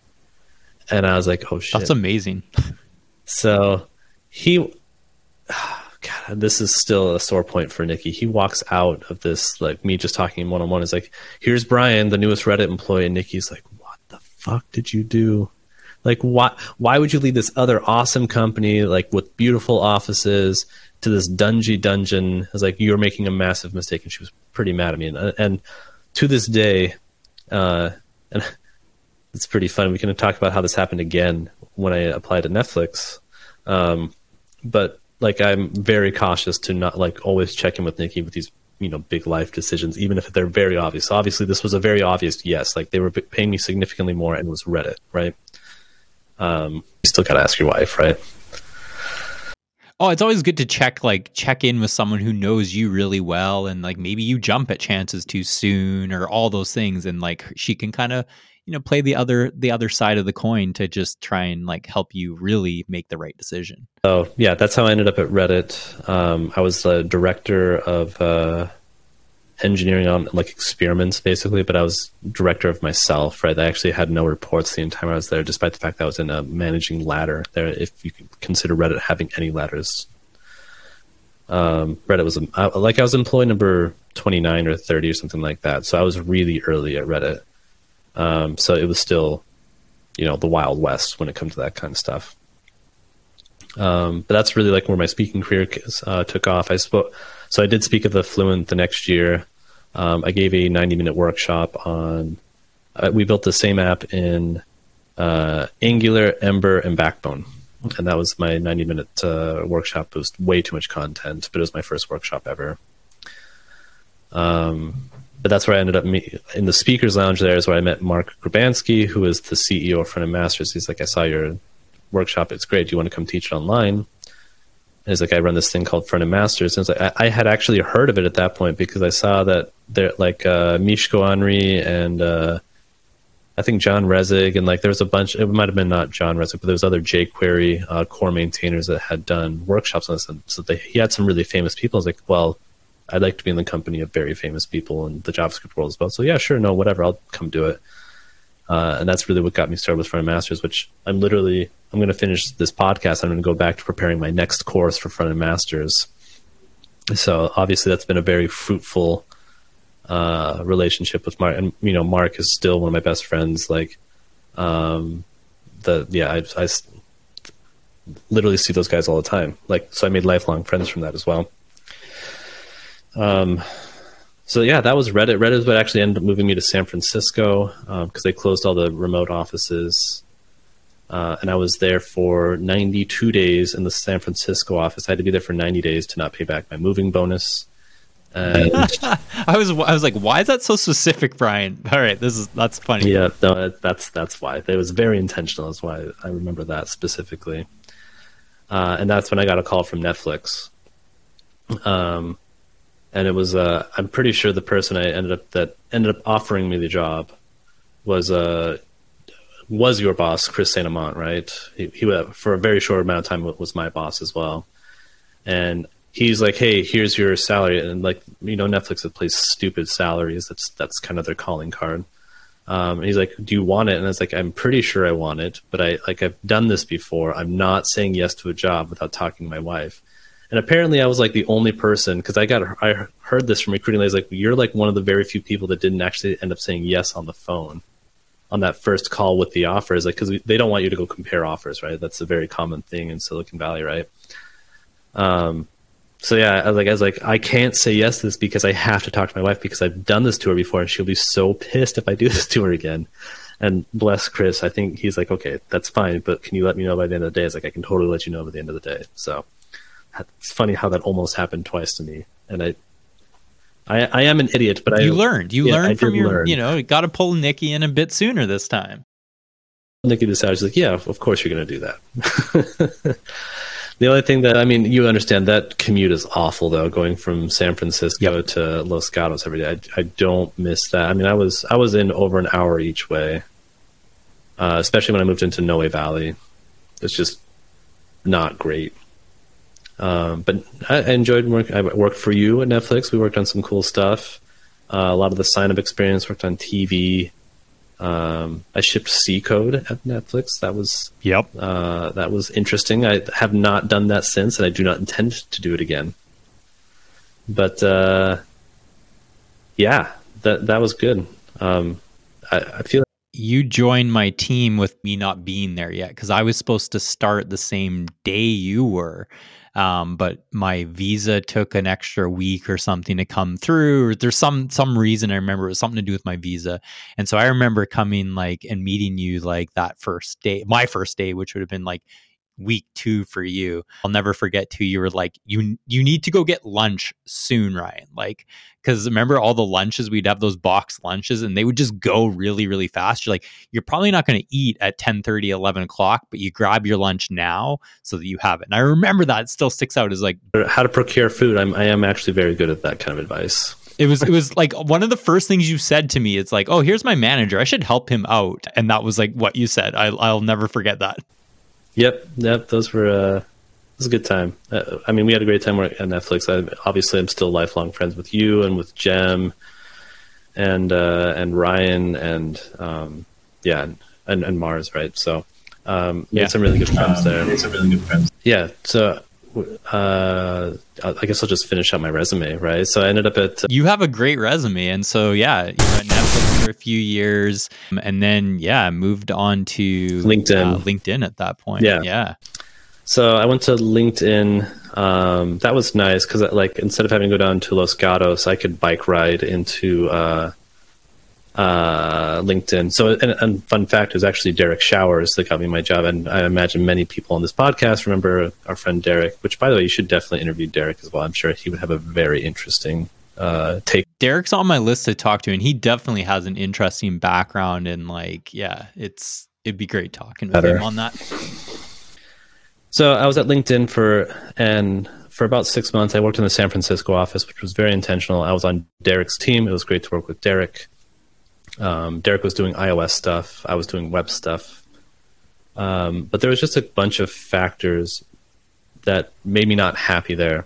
And I was like, oh, shit. That's amazing. So God, this is still a sore point for Nikki. He walks out of this, like me just talking one-on-one. He's like, here's Brian, the newest Reddit employee. And Nikki's like, what the fuck did you do? Like, why would you leave this other awesome company, like with beautiful offices, to this dungy dungeon? I was like, you're making a massive mistake. And she was pretty mad at me. And to this day, and it's pretty fun. We can talk about how this happened again when I applied to Netflix. But like, I'm very cautious to not like always check in with Nikki with these, big life decisions, even if they're very obvious. Obviously this was a very obvious yes. Like they were paying me significantly more and it was Reddit, right? You still got to ask your wife, right? Oh, it's always good to check in with someone who knows you really well. And like, maybe you jump at chances too soon or all those things. And like, she can kind of, play the other side of the coin to just try and like help you really make the right decision. Oh yeah. That's how I ended up at Reddit. I was the director of engineering on like experiments basically, but I was director of myself, right? I actually had no reports the entire time I was there, despite the fact that I was in a managing ladder there. If you could consider Reddit having any ladders, Reddit was I was employee number 29 or 30 or something like that. So I was really early at Reddit. So it was still, the Wild West when it comes to that kind of stuff. But that's really like where my speaking career took off. So I did speak at the Fluent the next year. I gave a 90-minute workshop on. We built the same app in Angular, Ember, and Backbone, and that was my 90-minute workshop. It was way too much content, but it was my first workshop ever. But that's where I ended up in the speaker's lounge. There is where I met Mark Grabansky, who is the CEO of Frontend Masters. He's like, I saw your workshop. It's great. Do you want to come teach it online? And he's like, I run this thing called Frontend Masters. And it's like, I had actually heard of it at that point because I saw that there, like Mishko Henry and I think John Rezig. And like, there was a bunch, it might've been not John Rezig, but there was other jQuery core maintainers that had done workshops on this. And so he had some really famous people. I was like, well, I'd like to be in the company of very famous people in the JavaScript world as well. So yeah, sure, no, whatever, I'll come do it. And that's really what got me started with Frontend Masters, which I'm literally I'm going to finish this podcast. I'm going to go back to preparing my next course for Frontend Masters. So obviously that's been a very fruitful relationship with Mark. And, you know, Mark is still one of my best friends. Like, I literally see those guys all the time. Like, so I made lifelong friends from that as well. So yeah, that was Reddit. Reddit is what actually ended up moving me to San Francisco because they closed all the remote offices. And I was there for 92 days in the San Francisco office. I had to be there for 90 days to not pay back my moving bonus. And I was like, why is that so specific, Brian? All right, that's funny. Yeah, no, that's why. It was very intentional. That's why I remember that specifically. And that's when I got a call from Netflix. And it was, I'm pretty sure the person that ended up offering me the job was your boss, Chris Santamont, right? He for a very short amount of time was my boss as well. And he's like, hey, here's your salary. And like, you know, Netflix plays stupid salaries. That's kind of their calling card. And he's like, do you want it? And I was like, I'm pretty sure I want it, but I've done this before. I'm not saying yes to a job without talking to my wife. And apparently I was like the only person, because I heard this from recruiting. I was like, you're like one of the very few people that didn't actually end up saying yes on the phone on that first call with the offers. Like, because they don't want you to go compare offers, right? That's a very common thing in Silicon Valley, right? So yeah, I was like, I can't say yes to this because I have to talk to my wife because I've done this to her before and she'll be so pissed if I do this to her again. And bless Chris, I think he's like, okay, that's fine, but can you let me know by the end of the day? It's like, I can totally let you know by the end of the day. So it's funny how that almost happened twice to me, and I am an idiot, but you learned. You know, you got to pull Nikki in a bit sooner this time. Nikki decided, she's like, yeah, of course you're going to do that. The only thing that, I mean, you understand that commute is awful though, going from San Francisco to Los Gatos every day. I don't miss that. I mean, I was in over an hour each way, especially when I moved into Noe Valley. It's just not great. But I enjoyed work. I worked for you at Netflix. We worked on some cool stuff. A lot of the sign-up experience, worked on TV. I shipped C code at Netflix. That was interesting. I have not done that since, and I do not intend to do it again. But that was good. I feel like you joined my team with me not being there yet because I was supposed to start the same day you were. But my visa took an extra week or something to come through, or there's some reason. I remember it was something to do with my visa. And so I remember coming and meeting you that first day, my first day, which would have been week 2 for you. I'll never forget too. You were like, you need to go get lunch soon, Ryan. Cause remember all the lunches, we'd have those box lunches and they would just go really, really fast. You're like, you're probably not going to eat at 10:30, 11 o'clock, but you grab your lunch now so that you have it. And I remember that it still sticks out as how to procure food. I am actually very good at that kind of advice. It was like one of the first things you said to me. It's like, oh, here's my manager. I should help him out. And that was what you said. I'll never forget that. Yep. It was a good time. I mean, we had a great time at Netflix. Obviously, I'm still lifelong friends with you and with Jem and Ryan and Mars, right? So, made some really good friends there. Yeah. So, I guess I'll just finish out my resume, right? So I ended up at... You have a great resume. And so, yeah, you were at Netflix for a few years and then, moved on to LinkedIn. LinkedIn at that point. Yeah. So I went to LinkedIn. That was nice because instead of having to go down to Los Gatos, I could bike ride into LinkedIn. So, and fun fact, it was actually Derek Showers that got me my job. And I imagine many people on this podcast remember our friend Derek, which, by the way, you should definitely interview Derek as well. I'm sure he would have a very interesting take. Derek's on my list to talk to, and he definitely has an interesting background. And it'd be great talking with him on that. So I was at LinkedIn for about 6 months. I worked in the San Francisco office, which was very intentional. I was on Derek's team. It was great to work with Derek. Derek was doing iOS stuff. I was doing web stuff. But there was just a bunch of factors that made me not happy there.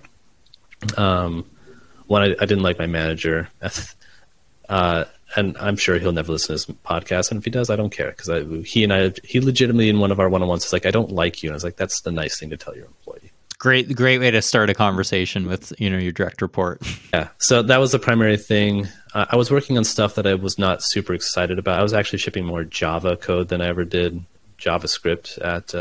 One, I didn't like my manager. and I'm sure he'll never listen to this podcast. And if he does, I don't care, because he legitimately in one of our one-on-ones is like, I don't like you. And I was like, that's the nice thing to tell your employee. Great way to start a conversation with, your direct report. Yeah. So that was the primary thing. I was working on stuff that I was not super excited about. I was actually shipping more Java code than I ever did JavaScript at,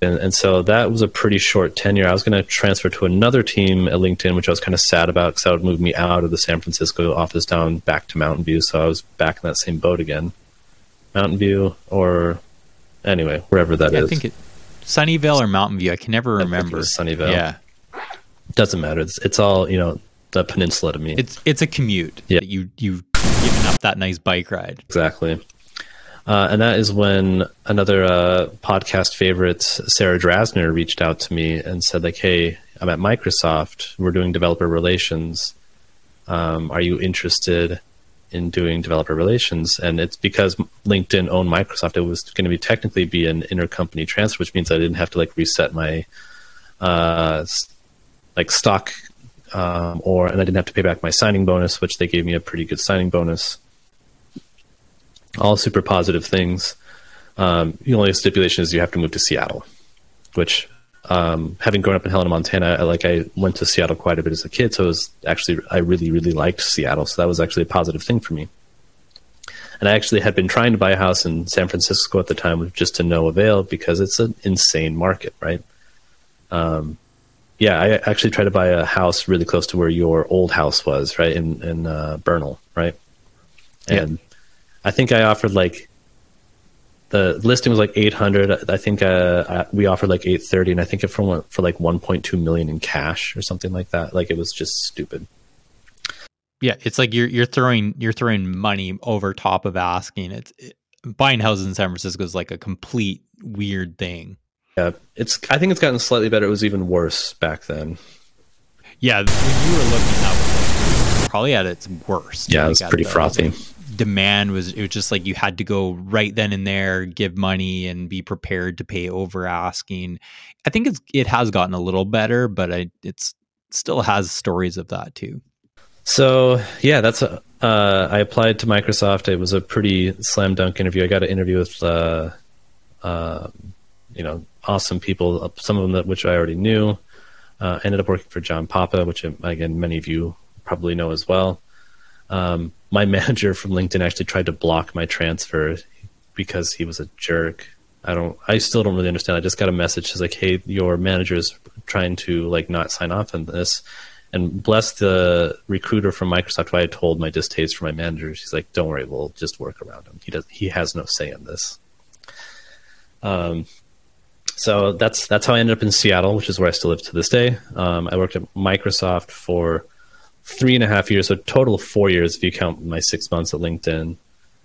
and so that was a pretty short tenure. I was going to transfer to another team at LinkedIn, which I was kind of sad about, because that would move me out of the San Francisco office down back to Mountain View. So I was back in that same boat again, Mountain View or anyway, wherever that is. I think Sunnyvale or Mountain View. I can never remember. Sunnyvale. Yeah. Doesn't matter. It's all, the peninsula to me. It's a commute. Yeah. You've given up that nice bike ride. Exactly. And that is when another podcast favorite, Sarah Drasner, reached out to me and said, like, hey, I'm at Microsoft. We're doing developer relations. Are you interested in doing developer relations? And it's because LinkedIn owned Microsoft. It was going to be technically be an intercompany transfer, which means I didn't have to reset my stock and I didn't have to pay back my signing bonus, which they gave me a pretty good signing bonus. All super positive things. The only stipulation is you have to move to Seattle, which having grown up in Helena, Montana, I went to Seattle quite a bit as a kid. So it was actually, I really, really liked Seattle. So that was actually a positive thing for me. And I actually had been trying to buy a house in San Francisco at the time, just to no avail, because it's an insane market, right? I actually tried to buy a house really close to where your old house was, right? In Bernal, right? And yeah. I think I offered the listing was $800. I think we offered $830, and I think it for $1.2 million in cash or something like that. It was just stupid. Yeah, it's you're throwing money over top of asking. Buying houses in San Francisco is a complete weird thing. Yeah, I think it's gotten slightly better. It was even worse back then. Yeah, when you were looking up, probably at its worst. Yeah, it was pretty frothy. Demand was just you had to go right then and there, give money and be prepared to pay over asking. I think it has gotten a little better, but it still has stories of that too. So yeah, that's I applied to Microsoft. It was a pretty slam dunk interview. I got an interview with awesome people, some of them which I already knew. Ended up working for John Papa, which again many of you probably know as well. My manager from LinkedIn actually tried to block my transfer because he was a jerk. I still don't really understand. I just got a message. She's like, hey, your manager is trying to not sign off on this. And bless the recruiter from Microsoft, who I had told my distaste for my manager. She's like, don't worry, we'll just work around him. He has no say in this. So that's how I ended up in Seattle, which is where I still live to this day. I worked at Microsoft for 3.5 years, so total of 4 years if you count my 6 months at LinkedIn.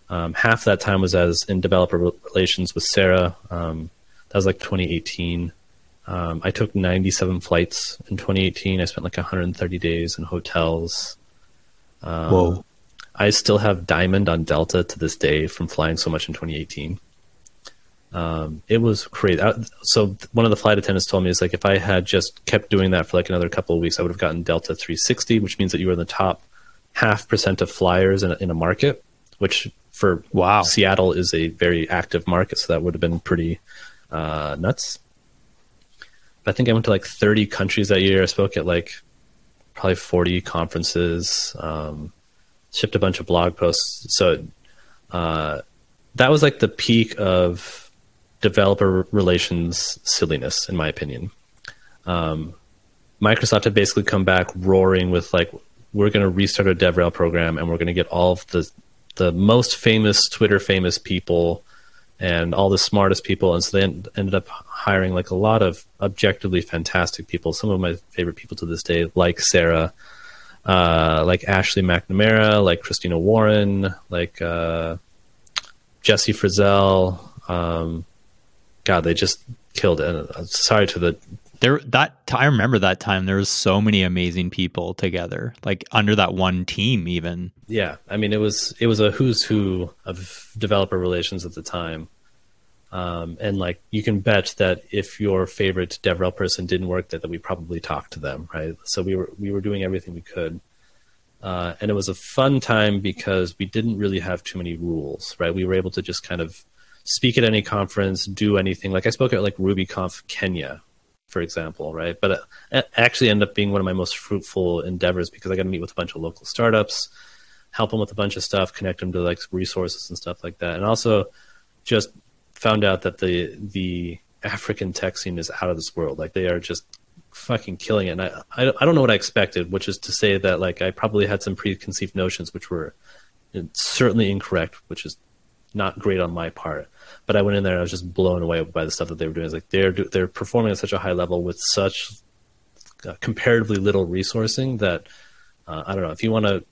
Half that time was as in developer relations with Sarah. That was 2018. I took 97 flights in 2018. I spent 130 days in hotels. Whoa! I still have diamond on Delta to this day from flying so much in 2018. It was crazy. So one of the flight attendants told me is if I had just kept doing that for another couple of weeks, I would have gotten Delta 360, which means that you were in the top 0.5% of flyers in a market, which for Seattle is a very active market. So that would have been pretty nuts. But I think I went to 30 countries that year. I spoke at probably 40 conferences, shipped a bunch of blog posts. So that was the peak of developer relations silliness, in my opinion. Microsoft had basically come back roaring with we're going to restart our DevRel program, and we're going to get all of the most famous Twitter famous people and all the smartest people. And so they ended up hiring a lot of objectively fantastic people. Some of my favorite people to this day, like Sarah, like Ashley McNamara, like Christina Warren, like Jesse Frizzell. God, they just killed it. Sorry to the there that I remember that time. There was so many amazing people together, under that one team, even. Yeah, I mean, it was a who's who of developer relations at the time, and you can bet that if your favorite DevRel person didn't work, that we probably talked to them, right? So we were doing everything we could. And it was a fun time because we didn't really have too many rules, right? We were able to just kind of speak at any conference, do anything. Like I spoke at like RubyConf Kenya, for example, right? But it actually ended up being one of my most fruitful endeavors because I got to meet with a bunch of local startups, help them with a bunch of stuff, connect them to like resources and stuff like that. And also just found out that the African tech scene is out of this world. Like they are just fucking killing it. And I don't know what I expected, which is to say that like I probably had some preconceived notions which were certainly incorrect, which is not great on my part. But I went in there and I was just blown away by the stuff that they were doing. It's like they're performing at such a high level with such comparatively little resourcing that I don't know, if you want to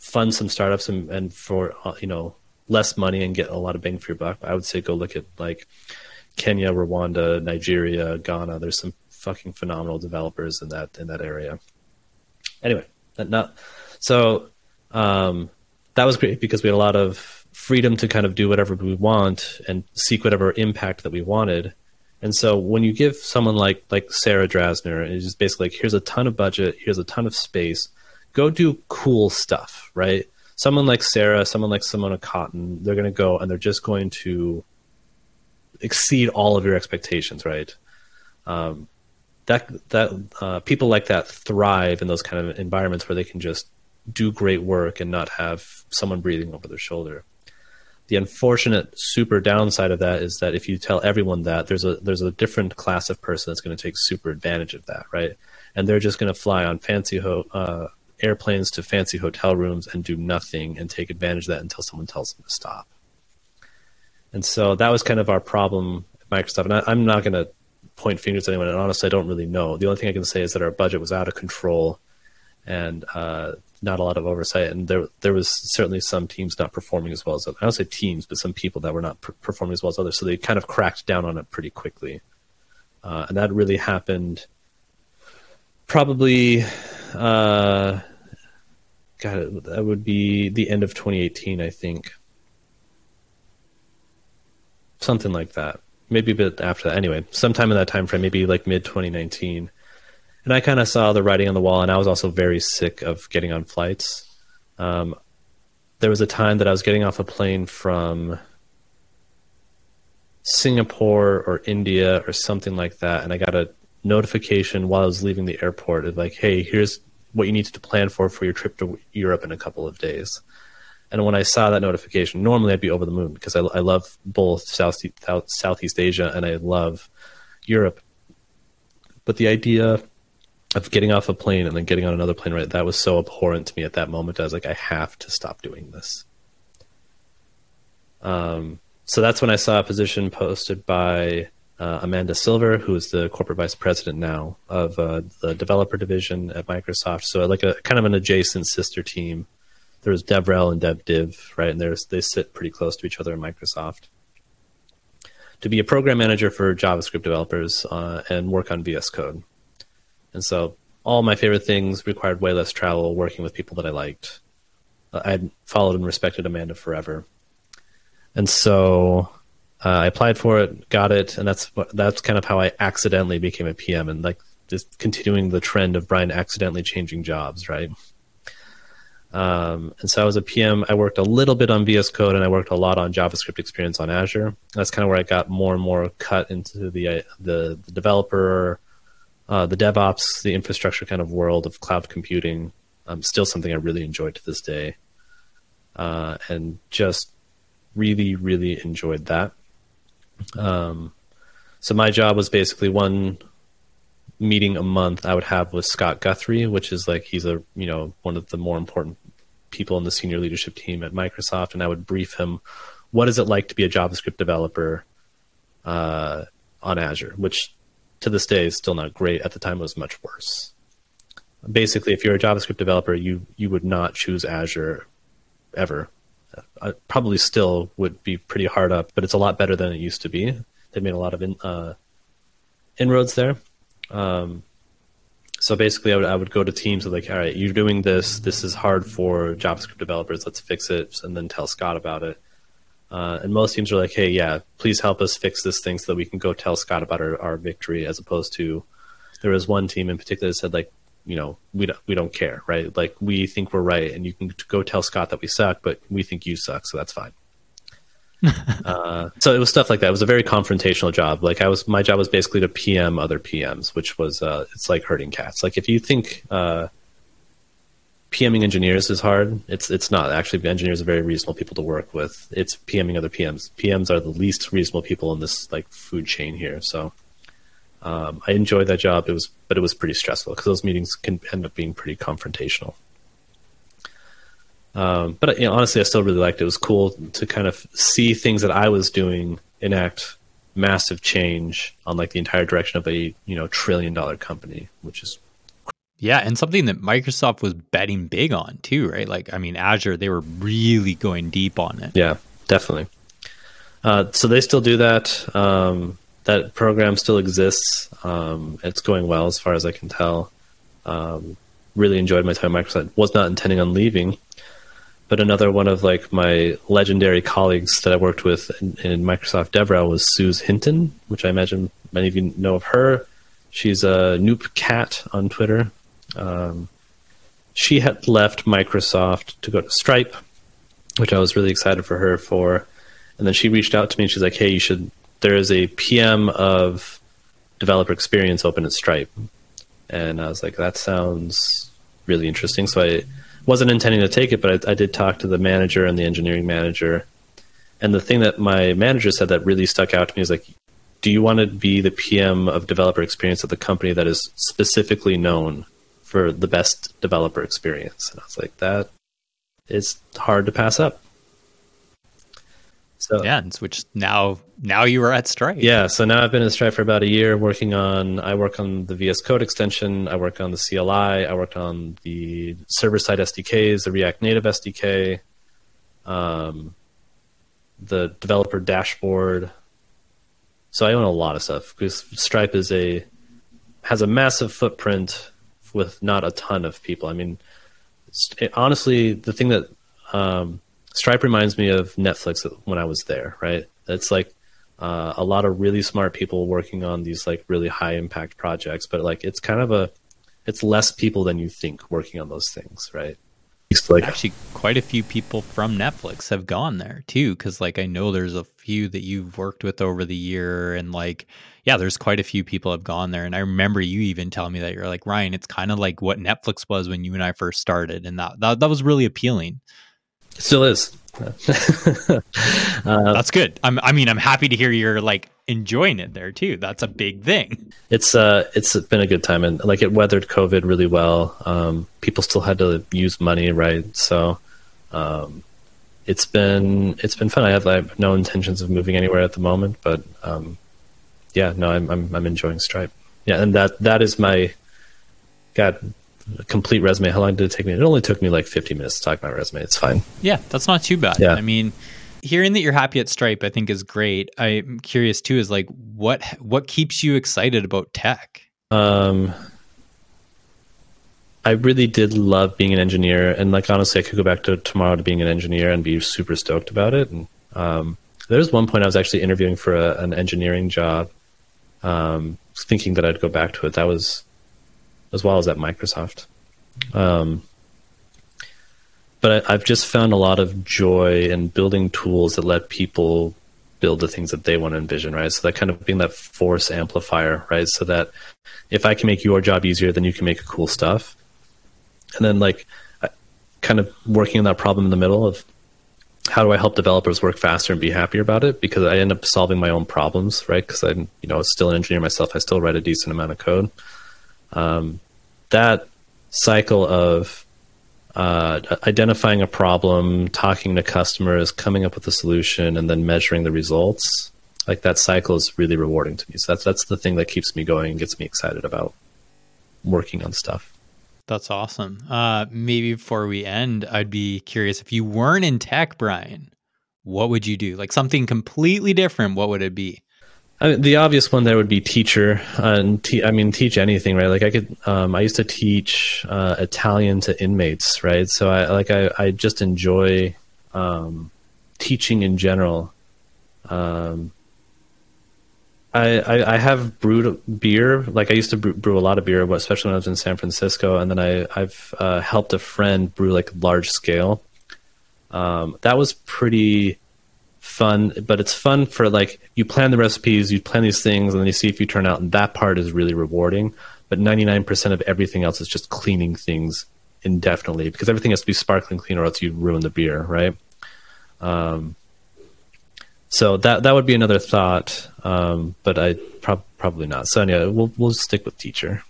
fund some startups and for you know less money and get a lot of bang for your buck, I would say go look at like Kenya, Rwanda, Nigeria, Ghana. There's some fucking phenomenal developers in that area. Anyway, that was great because we had a lot of freedom to kind of do whatever we want and seek whatever impact that we wanted. And so when you give someone like Sarah Drasner, it's just basically like, here's a ton of budget, here's a ton of space, go do cool stuff, right? Someone like Sarah, someone like Simona Cotton, they're going to go and they're just going to exceed all of your expectations, right? People like that thrive in those kind of environments where they can just do great work and not have someone breathing over their shoulder. The unfortunate super downside of that is that if you tell everyone that, there's a different class of person that's going to take super advantage of that, right? And they're just going to fly on fancy airplanes to fancy hotel rooms and do nothing and take advantage of that until someone tells them to stop. And so that was kind of our problem at Microsoft. And I'm not going to point fingers at anyone. And honestly, I don't really know. The only thing I can say is that our budget was out of control and not a lot of oversight. And there was certainly some teams not performing as well as others. I don't say teams, but some people that were not performing as well as others. So they kind of cracked down on it pretty quickly. And that really happened probably... that would be the end of 2018, I think. Something like that. Maybe a bit after that. Anyway, sometime in that time frame, maybe like mid-2019. And I kind of saw the writing on the wall, and I was also very sick of getting on flights. There was a time that I was getting off a plane from Singapore or India or something like that, and I got a notification while I was leaving the airport of like, hey, here's what you need to plan for your trip to Europe in a couple of days. And when I saw that notification, normally I'd be over the moon because I love both Southeast Asia and I love Europe. But the idea of getting off a plane and then getting on another plane, right, that was so abhorrent to me at that moment. I was like, I have to stop doing this. So that's when I saw a position posted by Amanda Silver, who is the corporate vice president now of the developer division at Microsoft. So like a kind of an adjacent sister team. There was DevRel and DevDiv, right? And they sit pretty close to each other in Microsoft. To be a program manager for JavaScript developers and work on VS Code. And so all my favorite things required way less travel, working with people that I liked. I had followed and respected Amanda forever. And so... I applied for it, got it, and that's kind of how I accidentally became a PM, and like just continuing the trend of Brian accidentally changing jobs, right? And so I was a PM. I worked a little bit on VS Code, and I worked a lot on JavaScript experience on Azure. That's kind of where I got more and more cut into the developer, the DevOps, the infrastructure kind of world of cloud computing. Still something I really enjoy to this day, and just really, really enjoyed that. So my job was basically one meeting a month I would have with Scott Guthrie, which is like, he's a, you know, one of the more important people in the senior leadership team at Microsoft. And I would brief him, what is it like to be a JavaScript developer, on Azure, which to this day is still not great. At the time, it was much worse. Basically, if you're a JavaScript developer, you would not choose Azure ever. I probably still would be pretty hard up, but it's a lot better than it used to be. They made a lot of inroads there. So basically I would go to teams with like, all right, you're doing this. This is hard for JavaScript developers. Let's fix it. And then tell Scott about it. And most teams are like, hey, yeah, please help us fix this thing so that we can go tell Scott about our victory, as opposed to there was one team in particular that said like, you know, we don't care, right? Like, we think we're right, and you can go tell Scott that we suck, but we think you suck, so that's fine. So it was stuff like that. It was a very confrontational job. Like, my job was basically to PM other PMs, which was it's like herding cats. Like, if you think PMing engineers is hard, it's not. Actually, engineers are very reasonable people to work with. It's PMing other PMs. PMs are the least reasonable people in this like food chain here. So I enjoyed that job. It was pretty stressful because those meetings can end up being pretty confrontational. But you know, honestly, I still really liked it. It was cool to kind of see things that I was doing enact massive change on like the entire direction of a, you know, $1 trillion company, which is yeah, and something that Microsoft was betting big on too, right? Like, I mean, Azure, they were really going deep on it. Yeah, definitely. So they still do that. That program still exists. It's going well as far as I can tell. Really enjoyed my time at Microsoft. Was not intending on leaving, but another one of like my legendary colleagues that I worked with in Microsoft DevRel was Suze Hinton, which I imagine many of you know of her. She's a Noop Cat on Twitter. She had left Microsoft to go to Stripe, which I was really excited for her for. And then she reached out to me and she's like, hey, there is a PM of developer experience open at Stripe. And I was like, that sounds really interesting. So I wasn't intending to take it, but I did talk to the manager and the engineering manager. And the thing that my manager said that really stuck out to me is like, do you want to be the PM of developer experience at the company that is specifically known for the best developer experience? And I was like, that is hard to pass up. So yeah, which now you are at Stripe. Yeah, so now I've been at Stripe for about a year I work on the VS Code extension, I work on the CLI, I work on the server-side SDKs, the React Native SDK, the developer dashboard. So I own a lot of stuff because Stripe has a massive footprint with not a ton of people. I mean, honestly, the thing that Stripe reminds me of Netflix when I was there, right? It's like a lot of really smart people working on these like really high impact projects, but like it's kind of it's less people than you think working on those things, right? Like, actually, quite a few people from Netflix have gone there too, because like I know there's a few that you've worked with over the year, and like yeah, there's quite a few people have gone there. And I remember you even telling me that you're like, Ryan, it's kind of like what Netflix was when you and I first started, and that was really appealing. It still is. That's good. I'm happy to hear you're like enjoying it there too. That's a big thing. It's been a good time, and like it weathered COVID really well. People still had to use money, right? So it's been fun. I have no intentions of moving anywhere at the moment, but yeah, no, I'm enjoying Stripe. Yeah, and that is my complete resume. How long did it take me? It only took me like 50 minutes to talk my resume. It's fine. Yeah, that's not too bad. Yeah. I mean, hearing that you're happy at Stripe, I think is great. I'm curious too, is like what keeps you excited about tech? I really did love being an engineer, and like honestly, I could go back to tomorrow to being an engineer and be super stoked about it. And there's one point I was actually interviewing for an engineering job, thinking that I'd go back to it. That was as well as at Microsoft. But I've just found a lot of joy in building tools that let people build the things that they want to envision, right? So that kind of being that force amplifier, right? So that if I can make your job easier, then you can make cool stuff. And then like kind of working on that problem in the middle of how do I help developers work faster and be happier about it? Because I end up solving my own problems, right? Because I'm, you know, still an engineer myself. I still write a decent amount of code. That cycle of identifying a problem, talking to customers, coming up with a solution, and then measuring the results, like that cycle is really rewarding to me. So that's the thing that keeps me going and gets me excited about working on stuff. That's awesome. Maybe before we end, I'd be curious, if you weren't in tech, Brian, what would you do? Like something completely different, what would it be? I mean, the obvious one there would be teacher, and teach anything, right? Like I could, I used to teach Italian to inmates, right? So I just enjoy teaching in general. I have brewed beer. Like I used to brew a lot of beer, especially when I was in San Francisco. And then I've helped a friend brew like large scale. That was pretty fun, but it's fun for like, you plan the recipes, you plan these things, and then you see if you turn out, and that part is really rewarding. But 99% of everything else is just cleaning things indefinitely, because everything has to be sparkling clean or else you ruin the beer, right? So that would be another thought, but I probably not. So yeah, we'll stick with teacher.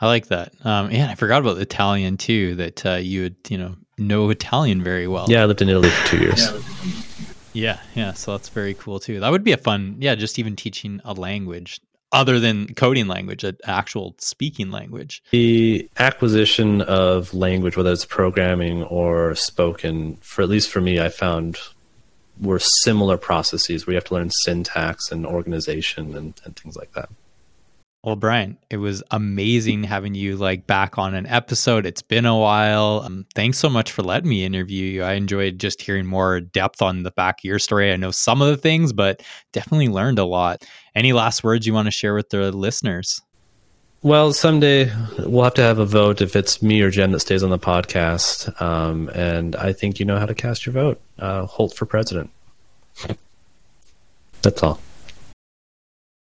I like that. And I forgot about Italian too, that you would know Italian very well. Yeah, I lived in Italy for 2 years. Yeah, so that's very cool too. That would be a fun, just even teaching a language other than coding language, an actual speaking language. The acquisition of language, whether it's programming or spoken, at least for me, I found were similar processes where you have to learn syntax and organization and things like that. Well, Brian, it was amazing having you back on an episode. It's been a while. Thanks so much for letting me interview you. I enjoyed just hearing more depth on the back of your story. I know some of the things, but definitely learned a lot. Any last words you want to share with the listeners? Well, someday we'll have to have a vote if it's me or Jen that stays on the podcast. And I think you know how to cast your vote. Holt for president. That's all.